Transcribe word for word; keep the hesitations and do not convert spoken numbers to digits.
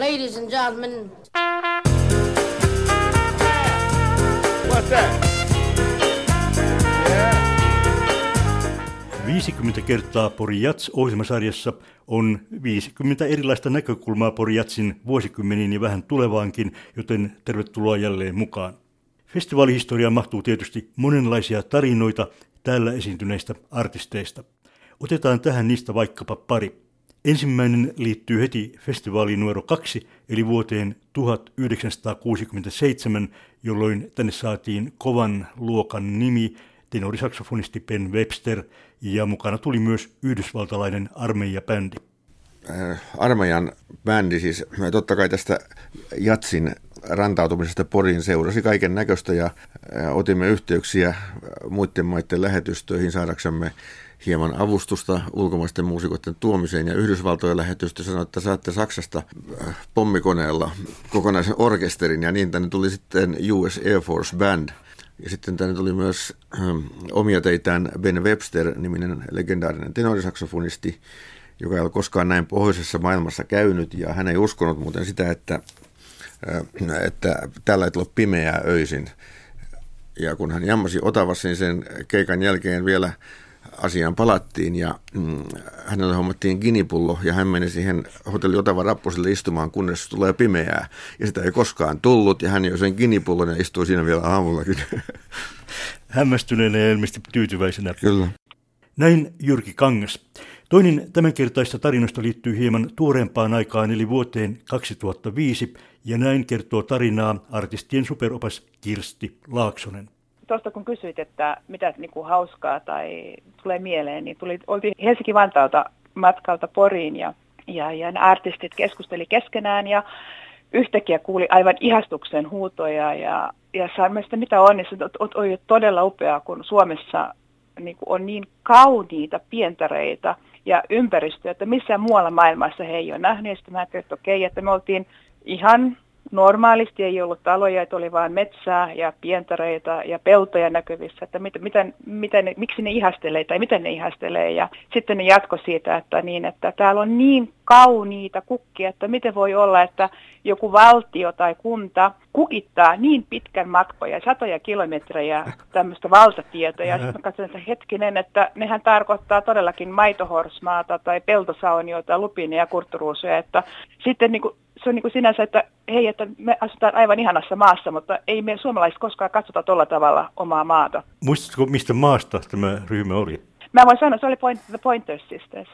Ladies and gentlemen. What's that? viisikymmentä kertaa Pori Jazz -ohjelmasarjassa on viisikymmentä erilaista näkökulmaa Pori Jazzin vuosikymmeniin ja vähän tulevaankin, joten tervetuloa jälleen mukaan. Festivaalihistoriaan mahtuu tietysti monenlaisia tarinoita täällä esiintyneistä artisteista. Otetaan tähän niistä vaikkapa pari. Ensimmäinen liittyy heti festivaaliin numero kaksi, eli vuoteen tuhatyhdeksänsataakuusikymmentäseitsemän, jolloin tänne saatiin kovan luokan nimi, tenorisaksofonisti Ben Webster, ja mukana tuli myös yhdysvaltalainen armeijabändi. Armeijan bändi siis, totta kai tästä jatsin rantautumisesta Poriin seurasi kaiken näköistä, ja otimme yhteyksiä muiden maiden lähetystöihin saadaksemme hieman avustusta ulkomaisten muusikoiden tuomiseen, ja Yhdysvaltojen lähetystö sanoi, että saatte Saksasta pommikoneella kokonaisen orkesterin, ja niin tänne tuli sitten U S Air Force Band. Ja sitten tänne tuli myös omia teitään Ben Webster-niminen legendaarinen tenorisaksofonisti, joka ei ole koskaan näin pohjoisessa maailmassa käynyt, ja hän ei uskonut muuten sitä, että, että täällä ei tule pimeää öisin. Ja kun hän jammasi Otavassa, niin sen keikan jälkeen vielä asiaan palattiin, ja hänelle hommattiin ginipullo, ja hän meni siihen hotelli Otavan rappusille istumaan, kunnes tulee pimeää, ja sitä ei koskaan tullut, ja hän jo sen ginipullon ja istui siinä vielä aamullakin. Hämmästyneenä ja ilmeisesti tyytyväisenä. Kyllä. Näin Jyrki Kangas. Toinen tämänkertaista tarinoista liittyy hieman tuoreempaan aikaan, eli vuoteen kaksituhattaviisi, ja näin kertoo tarinaa artistien superopas Kirsti Laaksonen. Tuosta kun kysyit, että mitä niin kuin hauskaa tai tulee mieleen, niin tuli, oltiin Helsinki-Vantaalta matkalta Poriin, ja, ja, ja ne artistit keskusteli keskenään, ja yhtäkkiä kuuli aivan ihastuksen huutoja, ja, ja saimme sitä, mitä on, niin se on, on todella upeaa, kun Suomessa niin kuin on niin kauniita pientareita ja ympäristöä, että missään muualla maailmassa he ei ole nähnyt, ja sitten mä ajattelin, että okei, että me oltiin ihan... Normaalisti ei ollut taloja, että oli vain metsää ja pientareita ja peltoja näkyvissä, että mit, miten, miten ne, miksi ne ihastelee tai miten ne ihastelee. Ja sitten ne jatkoi siitä, että, niin, että täällä on niin kauniita kukkia, että miten voi olla, että joku valtio tai kunta kukittaa niin pitkän matkoja, satoja kilometrejä tämmöistä valtatietoja. Ja sitten mä katson, että hetkinen, että nehän tarkoittaa todellakin maitohorsmaata tai peltosaunioita, lupinia ja kurtturuusuja, että sitten niin kuin se on niin kuin sinänsä, että hei, että me asutaan aivan ihanassa maassa, mutta ei me suomalaiset koskaan katsota tuolla tavalla omaa maata. Muistatko, mistä maasta tämä ryhmä oli? Mä voin sanoa, se oli point, The Pointer Sisters.